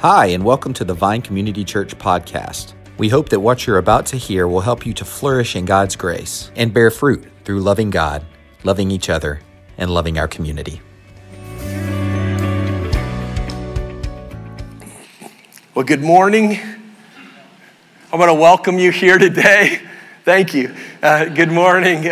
Hi, and welcome to the Vine Community Church podcast. We hope that what you're about to hear will help you to flourish in God's grace and bear fruit through loving God, loving each other, and loving our community. Well, good morning. I want to welcome you here today. Thank you. Good morning.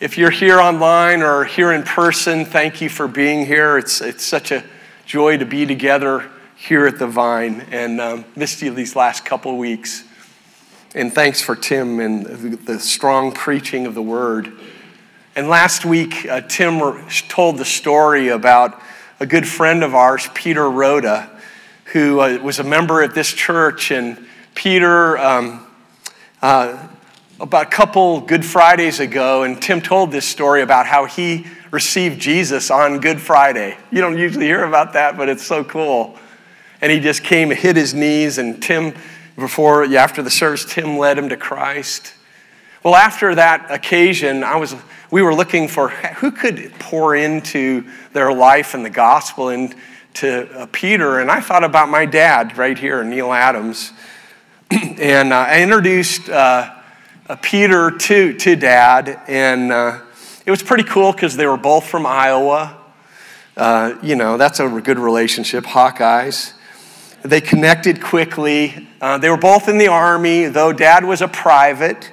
If you're here online or here in person, thank you for being here. It's such a joy to be together here at the Vine, and missed you these last couple of weeks. And thanks for Tim and the strong preaching of the word. And last week, Tim told the story about a good friend of ours, Peter Rhoda, who was a member at this church. And Peter, about a couple Good Fridays ago, and Tim told this story about how he received Jesus on Good Friday. You don't usually hear about that, but it's so cool. And he just came and hit his knees, and Tim, after the service, Tim led him to Christ. Well, after that occasion, we were looking for who could pour into their life and the gospel and to Peter, and I thought about my dad right here, Neil Adams, and I introduced Peter to Dad, and it was pretty cool because they were both from Iowa. That's a good relationship, Hawkeyes. They connected quickly. They were both in the Army, though Dad was a private,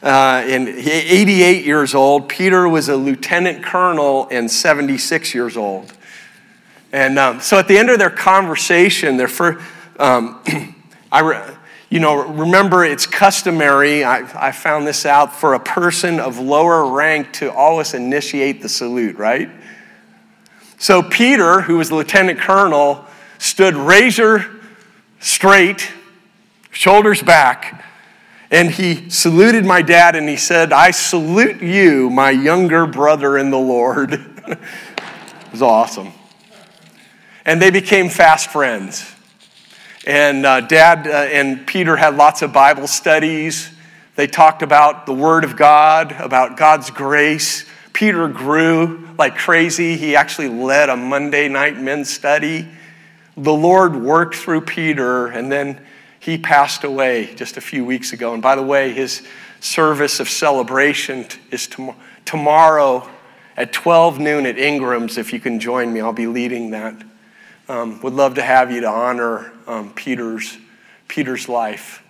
and 88 years old. Peter was a lieutenant colonel and 76 years old. And so at the end of their conversation, remember it's customary, I found this out, for a person of lower rank to always initiate the salute, right? So Peter, who was the lieutenant colonel, stood razor straight, shoulders back, and he saluted my dad, and he said, "I salute you, my younger brother in the Lord." It was awesome. And they became fast friends. And Dad and Peter had lots of Bible studies. They talked about the Word of God, about God's grace. Peter grew like crazy. He actually led a Monday night men's study. The Lord worked through Peter, and then he passed away just a few weeks ago. And by the way, his service of celebration is tomorrow at 12 noon at Ingram's. If you can join me, I'll be leading that. Would love to have you to honor Peter's life.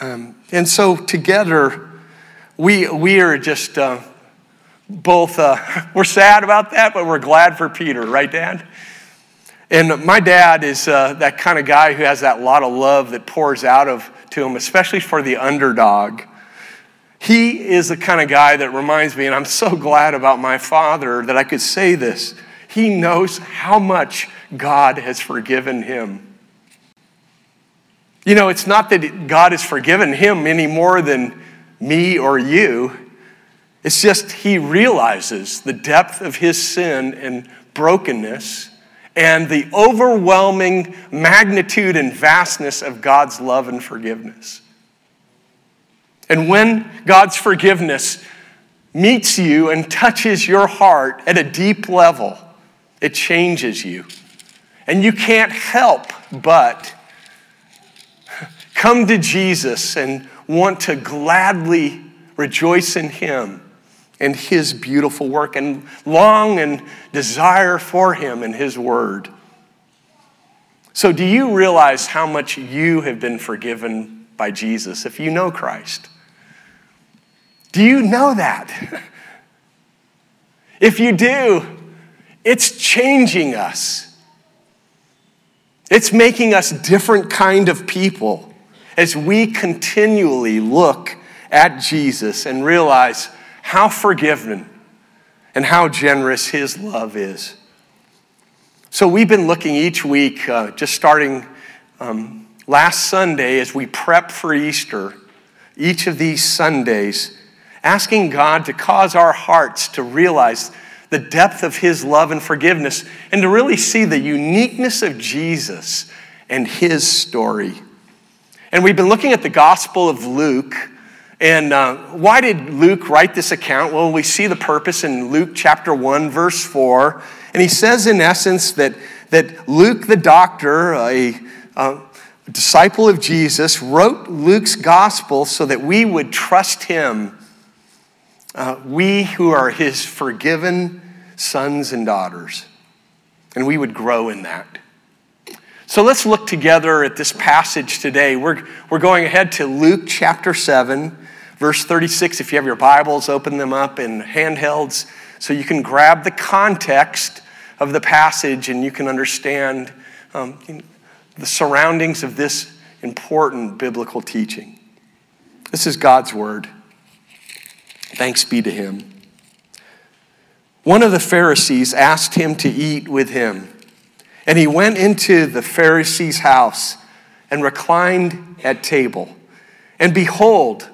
And so together, we are just both, we're sad about that, but we're glad for Peter, right, Dad? And my dad is that kind of guy who has that lot of love that pours out to him, especially for the underdog. He is the kind of guy that reminds me, and I'm so glad about my father that I could say this. He knows how much God has forgiven him. You know, it's not that God has forgiven him any more than me or you. It's just he realizes the depth of his sin and brokenness and the overwhelming magnitude and vastness of God's love and forgiveness. And when God's forgiveness meets you and touches your heart at a deep level, it changes you. And you can't help but come to Jesus and want to gladly rejoice in him and his beautiful work, and long and desire for him and his word. So do you realize how much you have been forgiven by Jesus if you know Christ? Do you know that? If you do, it's changing us. It's making us different kind of people as we continually look at Jesus and realize how forgiven and how generous his love is. So we've been looking each week, just starting last Sunday as we prep for Easter, each of these Sundays, asking God to cause our hearts to realize the depth of his love and forgiveness, and to really see the uniqueness of Jesus and his story. And we've been looking at the Gospel of Luke. And why did Luke write this account? Well, we see the purpose in Luke chapter 1, verse 4. And he says, in essence, that that Luke the doctor, a disciple of Jesus, wrote Luke's gospel so that we would trust him, we who are his forgiven sons and daughters, and we would grow in that. So let's look together at this passage today. We're going ahead to Luke chapter 7, verse 36. If you have your Bibles, open them up in handhelds so you can grab the context of the passage and you can understand the surroundings of this important biblical teaching. This is God's word. Thanks be to him. One of the Pharisees asked him to eat with him. And he went into the Pharisee's house and reclined at table. And behold,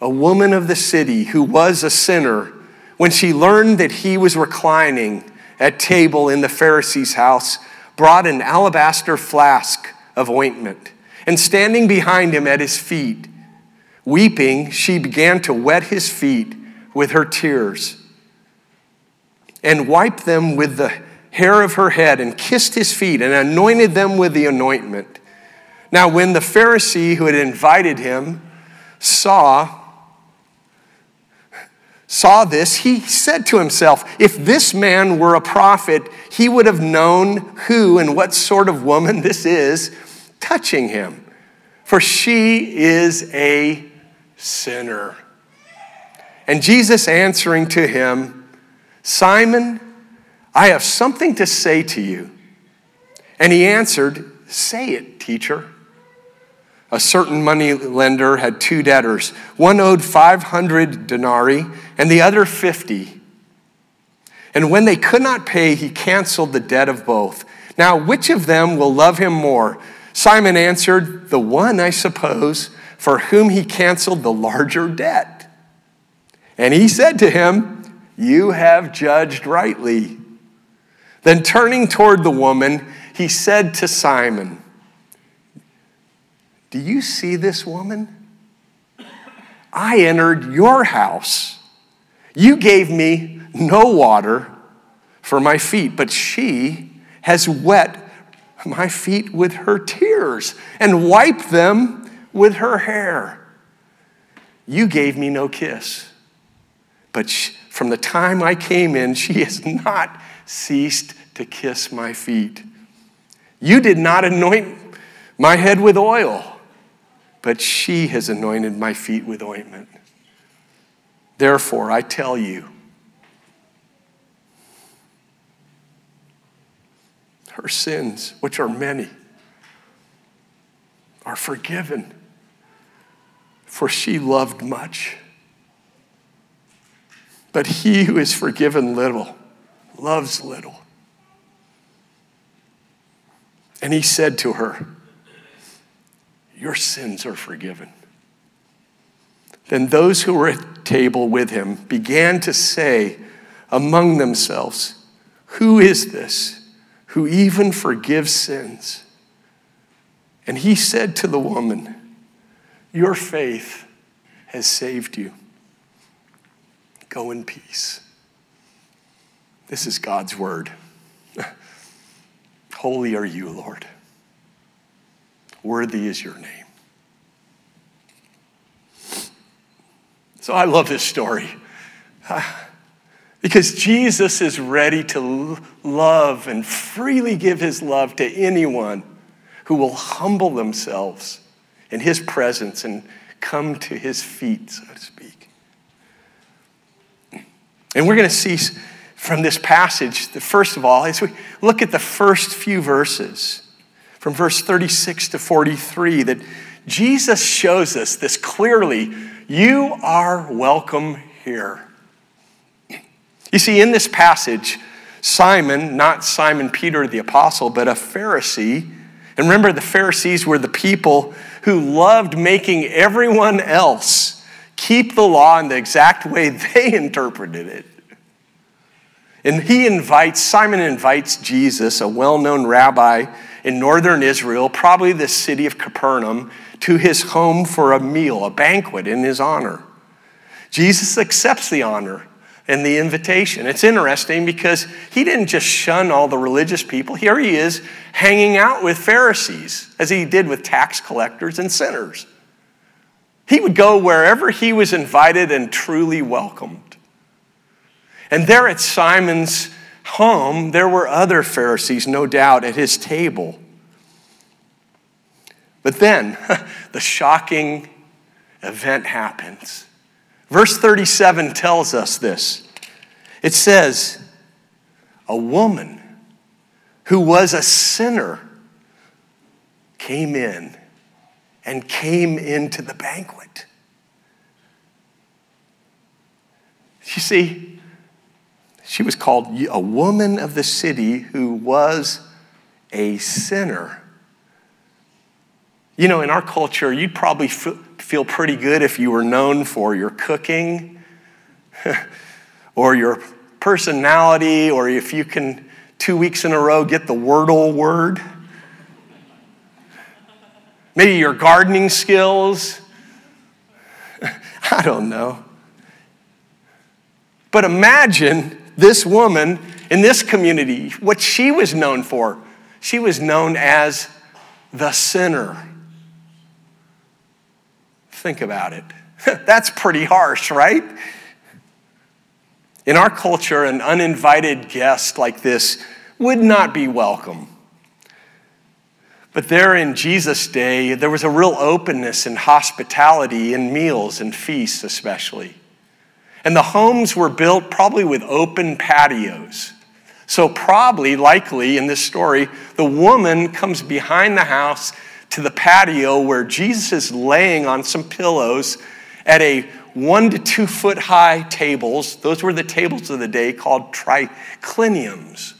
a woman of the city who was a sinner, when she learned that he was reclining at table in the Pharisee's house, brought an alabaster flask of ointment. And standing behind him at his feet, weeping, she began to wet his feet with her tears and wiped them with the hair of her head and kissed his feet and anointed them with the anointment. Now when the Pharisee who had invited him saw this, he said to himself, if this man were a prophet, he would have known who and what sort of woman this is touching him, for she is a sinner. And Jesus answering to him, Simon, I have something to say to you. And he answered, say it, teacher. A certain money lender had two debtors. One owed 500 denarii and the other 50. And when they could not pay, he canceled the debt of both. Now, which of them will love him more? Simon answered, the one, I suppose, for whom he canceled the larger debt. And he said to him, you have judged rightly. Then turning toward the woman, he said to Simon, do you see this woman? I entered your house. You gave me no water for my feet, but she has wet my feet with her tears and wiped them with her hair. You gave me no kiss, but from the time I came in, she has not ceased to kiss my feet. You did not anoint my head with oil, but she has anointed my feet with ointment. Therefore, I tell you, her sins, which are many, are forgiven, for she loved much. But he who is forgiven little loves little. And he said to her, your sins are forgiven. Then those who were at table with him began to say among themselves, who is this who even forgives sins? And he said to the woman, your faith has saved you. Go in peace. This is God's word. Holy are you, Lord. Worthy is your name. So I love this story because Jesus is ready to love and freely give his love to anyone who will humble themselves in his presence and come to his feet, so to speak. And we're going to see from this passage, first of all, as we look at the first few verses, from verse 36 to 43, that Jesus shows us this clearly. You are welcome here. You see, in this passage, Simon, not Simon Peter the apostle, but a Pharisee, and remember the Pharisees were the people who loved making everyone else keep the law in the exact way they interpreted it. And Simon invites Jesus, a well-known rabbi in northern Israel, probably the city of Capernaum, to his home for a meal, a banquet in his honor. Jesus accepts the honor, and the invitation. It's interesting because he didn't just shun all the religious people. Here he is hanging out with Pharisees, as he did with tax collectors and sinners. He would go wherever he was invited and truly welcomed. And there at Simon's home, there were other Pharisees, no doubt, at his table. But then, the shocking event happens. Verse 37 tells us this. It says, a woman who was a sinner came in and came into the banquet. You see, she was called a woman of the city who was a sinner. You know, in our culture, you'd probably feel pretty good if you were known for your cooking or your personality, or if you can 2 weeks in a row get the Wordle word. Maybe your gardening skills. I don't know. But imagine this woman in this community, what she was known for. She was known as the sinner. Think about it. That's pretty harsh, right? In our culture, an uninvited guest like this would not be welcome. But there in Jesus' day, there was a real openness and hospitality in meals and feasts especially. And the homes were built probably with open patios. So probably, likely in this story, the woman comes behind the house to the patio where Jesus is laying on some pillows at a 1 to 2 foot high tables. Those were the tables of the day called tricliniums.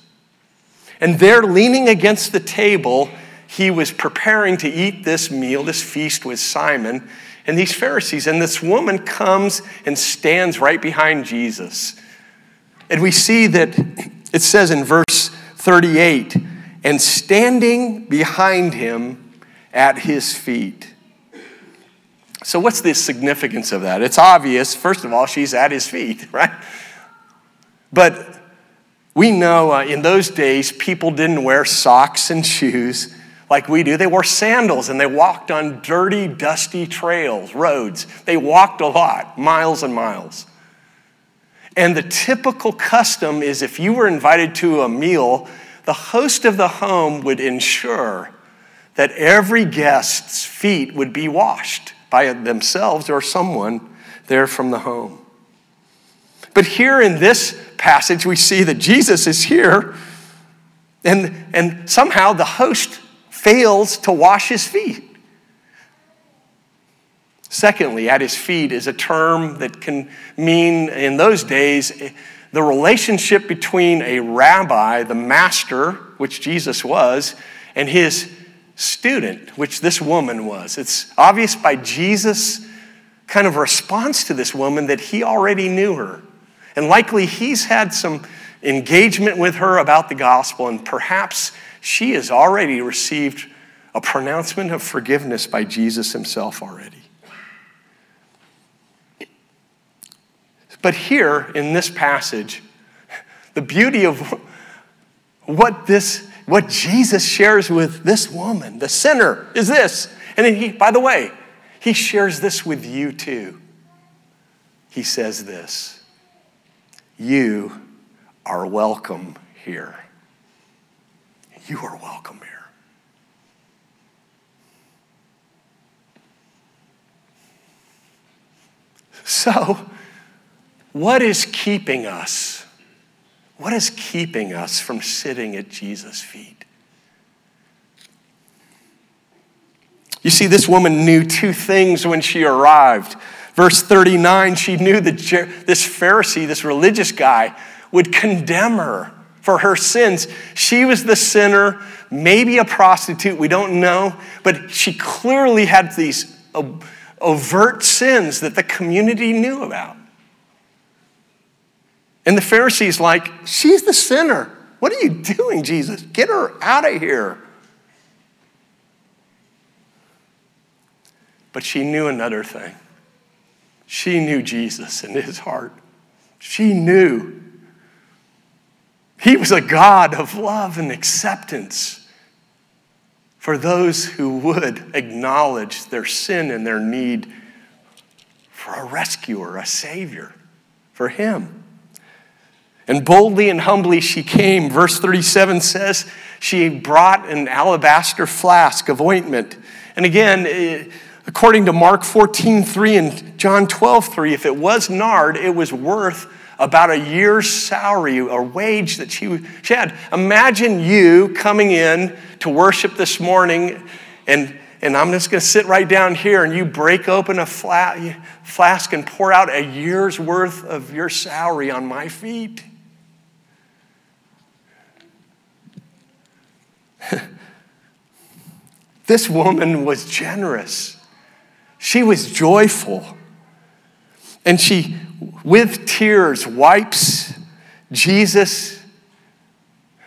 And there, leaning against the table, he was preparing to eat this meal, this feast with Simon and these Pharisees. And this woman comes and stands right behind Jesus. And we see that it says in verse 38, and standing behind him at his feet. So what's the significance of that? It's obvious. First of all, she's at his feet, right? But we know in those days, people didn't wear socks and shoes like we do. They wore sandals and they walked on dirty, dusty trails, roads. They walked a lot, miles and miles. And the typical custom is if you were invited to a meal, the host of the home would ensure that every guest's feet would be washed by themselves or someone there from the home. But here in this passage, we see that Jesus is here, and somehow the host fails to wash his feet. Secondly, at his feet is a term that can mean, in those days, the relationship between a rabbi, the master, which Jesus was, and his student, which this woman was. It's obvious by Jesus' kind of response to this woman that he already knew her. And likely he's had some engagement with her about the gospel, and perhaps she has already received a pronouncement of forgiveness by Jesus himself already. But here in this passage, the beauty of what Jesus shares with this woman, the sinner, is this. And then by the way, he shares this with you too. He says this, you are welcome here. You are welcome here. So, what is keeping us? What is keeping us from sitting at Jesus' feet? You see, this woman knew two things when she arrived. Verse 39, she knew that this Pharisee, this religious guy, would condemn her for her sins. She was the sinner, maybe a prostitute, we don't know, but she clearly had these overt sins that the community knew about. And the Pharisees like, she's the sinner. What are you doing, Jesus? Get her out of here. But she knew another thing. She knew Jesus in his heart. She knew he was a God of love and acceptance for those who would acknowledge their sin and their need for a rescuer, a savior, for him. And boldly and humbly she came. Verse 37 says she brought an alabaster flask of ointment. And again, according to Mark 14:3 and John 12:3, if it was nard, it was worth about a year's salary or wage that she had. Imagine you coming in to worship this morning, and I'm just going to sit right down here, and you break open a flask and pour out a year's worth of your salary on my feet. This woman was generous. She was joyful. And she, with tears, wipes Jesus'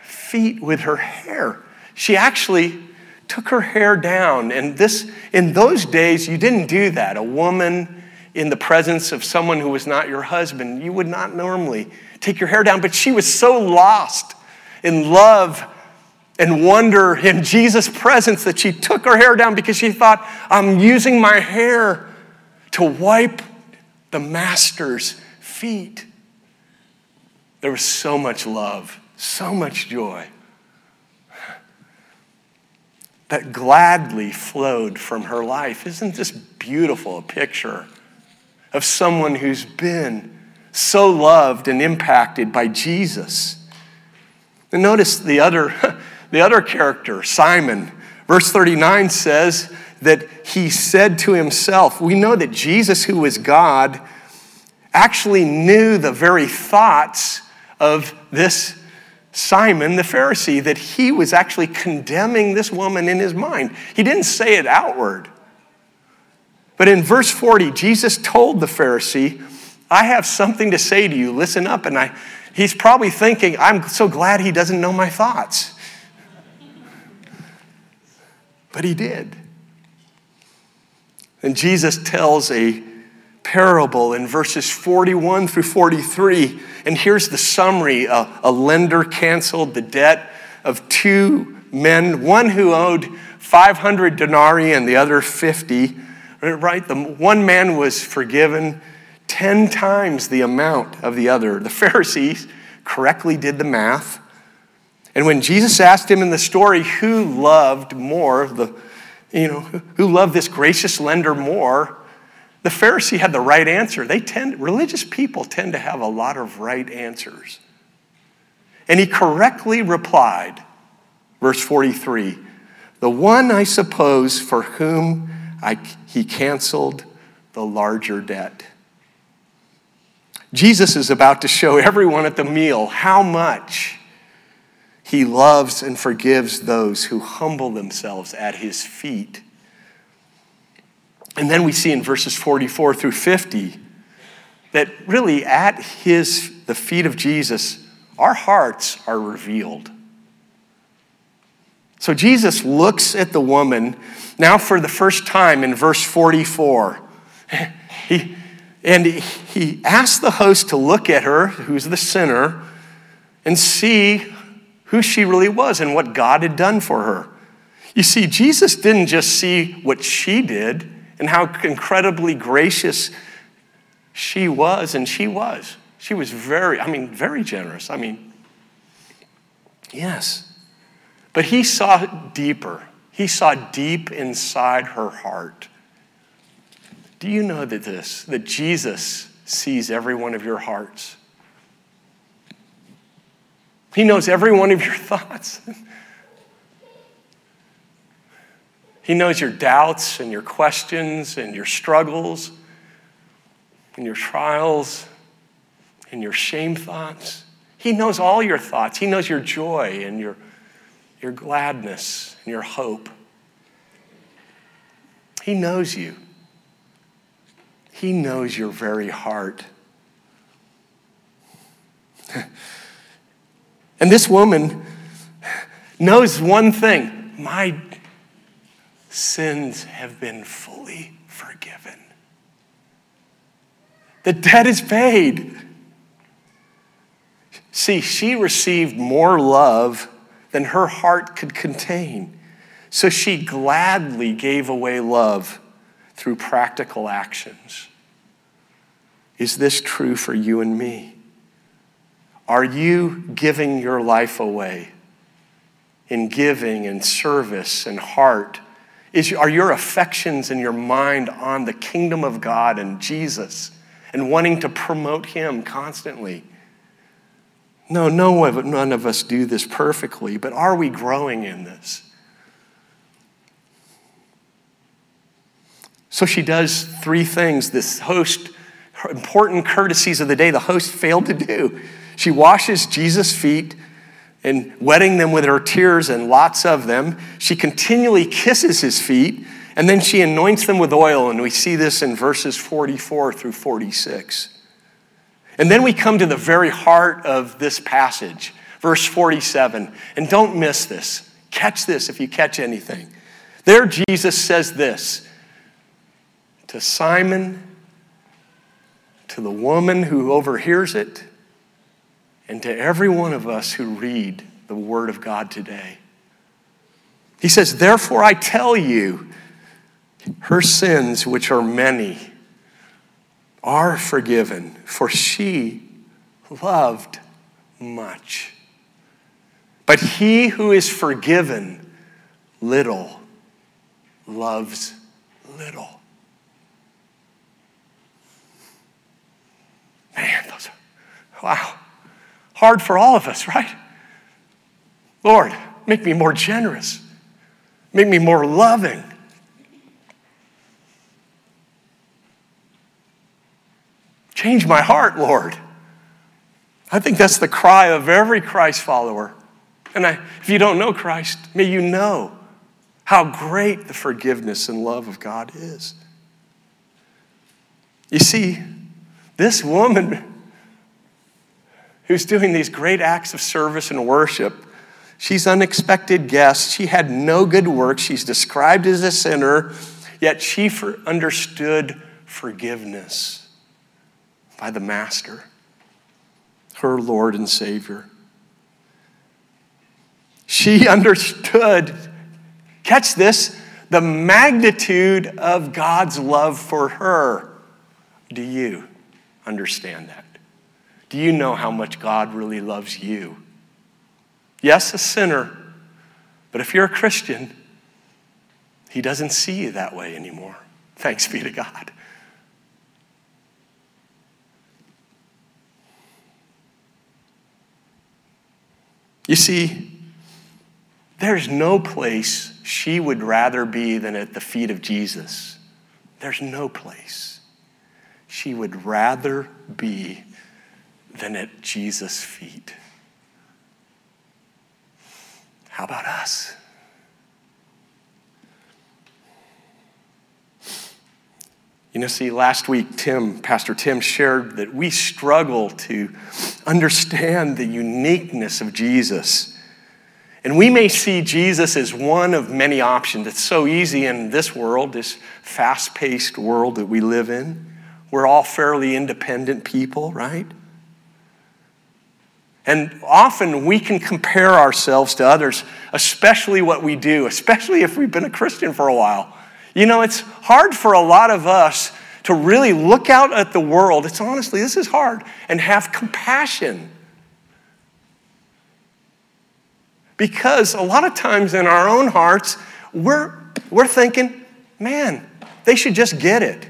feet with her hair. She actually took her hair down. And this, in those days, you didn't do that. A woman in the presence of someone who was not your husband, you would not normally take your hair down. But she was so lost in love and wonder in Jesus' presence that she took her hair down because she thought, I'm using my hair to wipe the master's feet. There was so much love, so much joy that gladly flowed from her life. Isn't this beautiful a picture of someone who's been so loved and impacted by Jesus? And notice the other character, Simon. Verse 39 says that he said to himself, we know that Jesus, who is God, actually knew the very thoughts of this Simon the Pharisee, that he was actually condemning this woman in his mind. He didn't say it outward. But in verse 40, Jesus told the Pharisee, I have something to say to you. Listen up. And he's probably thinking, I'm so glad he doesn't know my thoughts. But he did. And Jesus tells a parable in verses 41 through 43. And here's the summary. A lender canceled the debt of two men, one who owed 500 denarii and the other 50. Right? The one man was forgiven 10 times the amount of the other. The Pharisees correctly did the math. And when Jesus asked him in the story who loved more, who loved this gracious lender more, the Pharisee had the right answer. Religious people tend to have a lot of right answers. And he correctly replied, verse 43, the one, I suppose, for whom he canceled the larger debt. Jesus is about to show everyone at the meal how much he loves and forgives those who humble themselves at his feet. And then we see in verses 44 through 50 that really at the feet of Jesus, our hearts are revealed. So Jesus looks at the woman now for the first time in verse 44. He asked the host to look at her, who's the sinner, and see who she really was and what God had done for her. You see, Jesus didn't just see what she did and how incredibly gracious she was, and she was. She was very generous. Yes. But he saw deeper. He saw deep inside her heart. Do you know that Jesus sees every one of your hearts? He knows every one of your thoughts. He knows your doubts and your questions and your struggles and your trials and your shame thoughts. He knows all your thoughts. He knows your joy and your gladness and your hope. He knows you. He knows your very heart. And this woman knows one thing. My sins have been fully forgiven. The debt is paid. See, she received more love than her heart could contain. So she gladly gave away love through practical actions. Is this true for you and me? Are you giving your life away in giving and service and heart? Are your affections and your mind on the kingdom of God and Jesus and wanting to promote him constantly? No, none of us do this perfectly, but are we growing in this? So she does three things. This host, her important courtesies of the day, the host failed to do. She washes Jesus' feet and wetting them with her tears and lots of them. She continually kisses his feet, and then she anoints them with oil, and we see this in verses 44 through 46. And then we come to the very heart of this passage, verse 47. And don't miss this. Catch this if you catch anything. There Jesus says this to Simon, to the woman who overhears it, and to every one of us who read the word of God today. He says, therefore I tell you, her sins, which are many, are forgiven, for she loved much. But he who is forgiven little loves little. Man, those are, wow. Hard for all of us, right? Lord, make me more generous. Make me more loving. Change my heart, Lord. I think that's the cry of every Christ follower. And if you don't know Christ, may you know how great the forgiveness and love of God is. You see, this woman who's doing these great acts of service and worship. She's unexpected guest. She had no good works. She's described as a sinner, yet she understood forgiveness by the Master, her Lord and Savior. She understood, catch this, the magnitude of God's love for her. Do you understand that? Do you know how much God really loves you? Yes, a sinner, but if you're a Christian, he doesn't see you that way anymore. Thanks be to God. You see, there's no place she would rather be than at the feet of Jesus. There's no place she would rather be than at Jesus' feet. How about us? You know, see, last week, Pastor Tim shared that we struggle to understand the uniqueness of Jesus. And we may see Jesus as one of many options. It's so easy in this world, this fast-paced world that we live in. We're all fairly independent people, right? And often we can compare ourselves to others, especially what we do, especially if we've been a Christian for a while. You know, it's hard for a lot of us to really look out at the world. It's honestly, this is hard, and have compassion. Because a lot of times in our own hearts, we're thinking, man, they should just get it.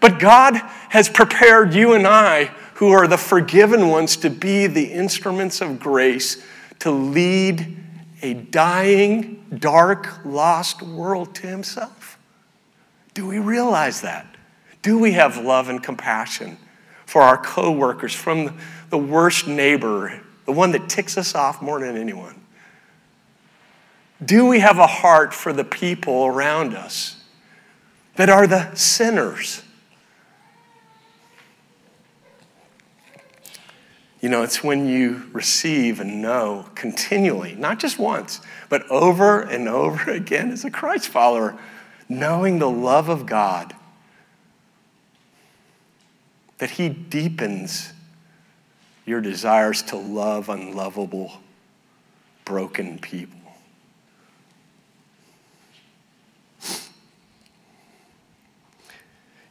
But God has prepared you and I, who are the forgiven ones, to be the instruments of grace to lead a dying, dark, lost world to himself. Do we realize that? Do we have love and compassion for our coworkers, from the worst neighbor, the one that ticks us off more than anyone? Do we have a heart for the people around us that are the sinners? You know, it's when you receive and know continually, not just once, but over and over again as a Christ follower, knowing the love of God that he deepens your desires to love unlovable, broken people.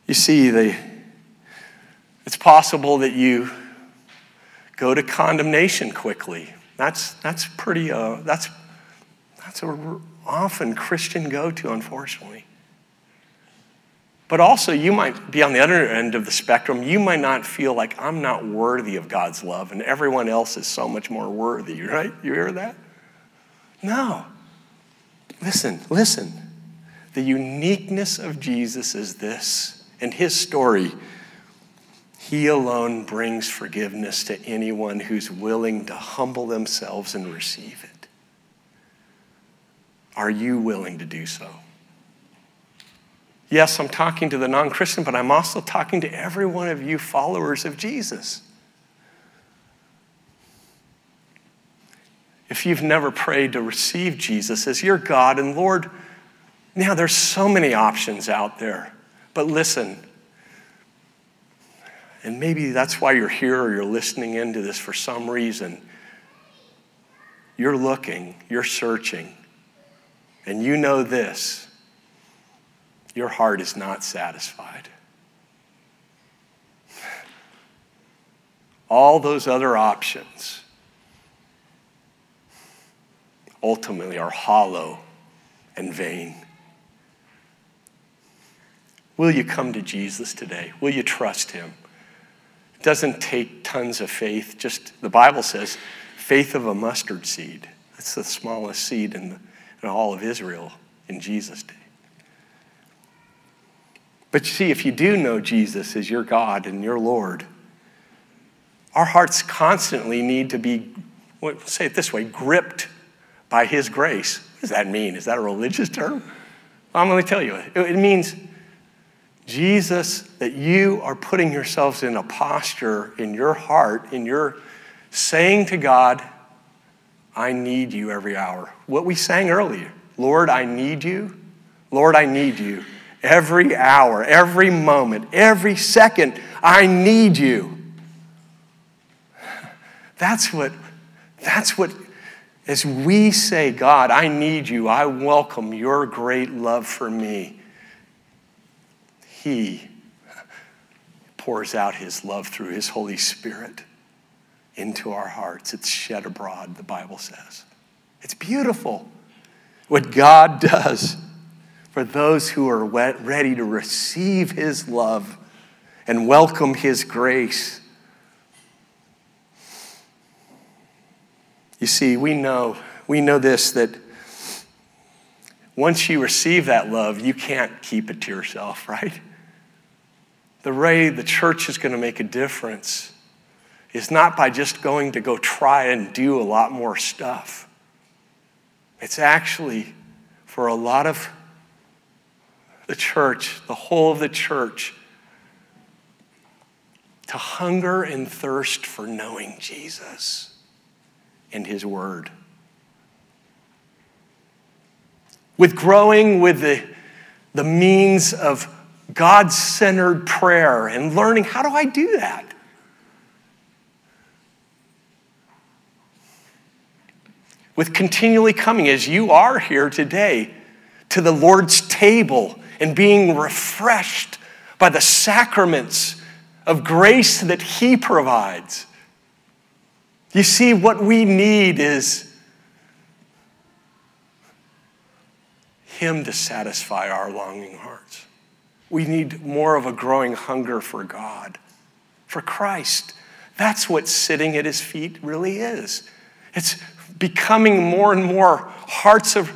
You see, it's possible that you go to condemnation quickly. That's often Christian go-to, unfortunately. But also, you might be on the other end of the spectrum. You might not feel like, I'm not worthy of God's love, and everyone else is so much more worthy, right? You hear that? No. Listen. The uniqueness of Jesus is this, and his story. He alone brings forgiveness to anyone who's willing to humble themselves and receive it. Are you willing to do so? Yes, I'm talking to the non-Christian, but I'm also talking to every one of you followers of Jesus. If you've never prayed to receive Jesus as your God and Lord, now there's so many options out there. But listen, and maybe that's why you're here or you're listening into this for some reason. You're looking, you're searching, and you know this. Your heart is not satisfied. All those other options ultimately are hollow and vain. Will you come to Jesus today? Will you trust him? It doesn't take tons of faith. Just, the Bible says, faith of a mustard seed. That's the smallest seed in all of Israel in Jesus' day. But you see, if you do know Jesus as your God and your Lord, our hearts constantly need to be, well, say it this way, gripped by his grace. What does that mean? Is that a religious term? I'm going to tell you. It means, Jesus, that you are putting yourselves in a posture in your heart, in your saying to God, I need you every hour. What we sang earlier, Lord, I need you. Lord, I need you. Every hour, every moment, every second, I need you. That's what, as we say, God, I need you. I welcome your great love for me. He pours out his love through his Holy Spirit into our hearts. It's shed abroad, the Bible says. It's beautiful what God does for those who are ready to receive his love and welcome his grace. You see, we know this, that once you receive that love, you can't keep it to yourself, right? The way the church is going to make a difference is not by just going to go try and do a lot more stuff. It's actually for a lot of the church, the whole of the church, to hunger and thirst for knowing Jesus and his word. With growing with the means of God-centered prayer and learning, how do I do that? With continually coming, as you are here today, to the Lord's table and being refreshed by the sacraments of grace that he provides. You see, what we need is him to satisfy our longing hearts. We need more of a growing hunger for God, for Christ. That's what sitting at his feet really is. It's becoming more and more hearts of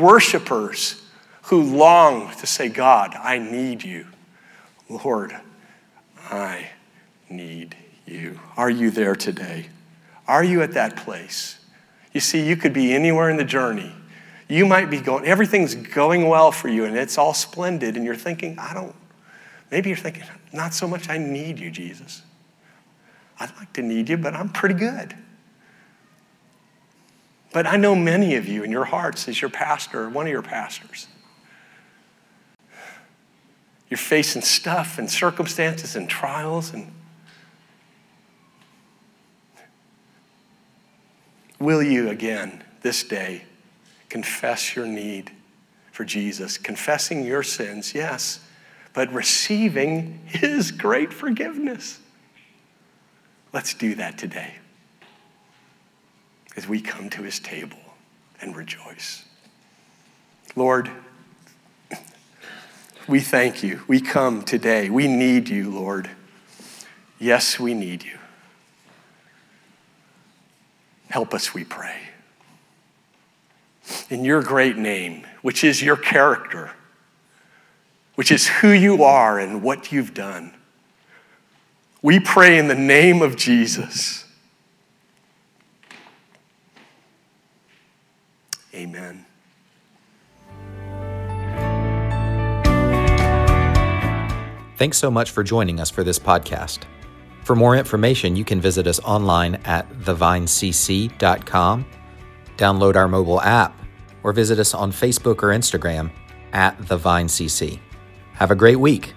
worshipers who long to say, God, I need you. Lord, I need you. Are you there today? Are you at that place? You see, you could be anywhere in the journey. You might be going, everything's going well for you and it's all splendid, and you're thinking, maybe you're thinking, not so much I need you, Jesus. I'd like to need you, but I'm pretty good. But I know many of you in your hearts, as your pastor, one of your pastors, You're facing stuff and circumstances and trials. And will you again this day confess your need for Jesus? Confessing your sins, yes, but receiving his great forgiveness. Let's do that today as we come to his table and rejoice. Lord, we thank you. We come today. We need you, Lord. Yes, we need you. Help us, we pray. In your great name, which is your character, which is who you are and what you've done. We pray in the name of Jesus. Amen. Thanks so much for joining us for this podcast. For more information, you can visit us online at thevinecc.com, download our mobile app, or visit us on Facebook or Instagram at thevinecc. Have a great week.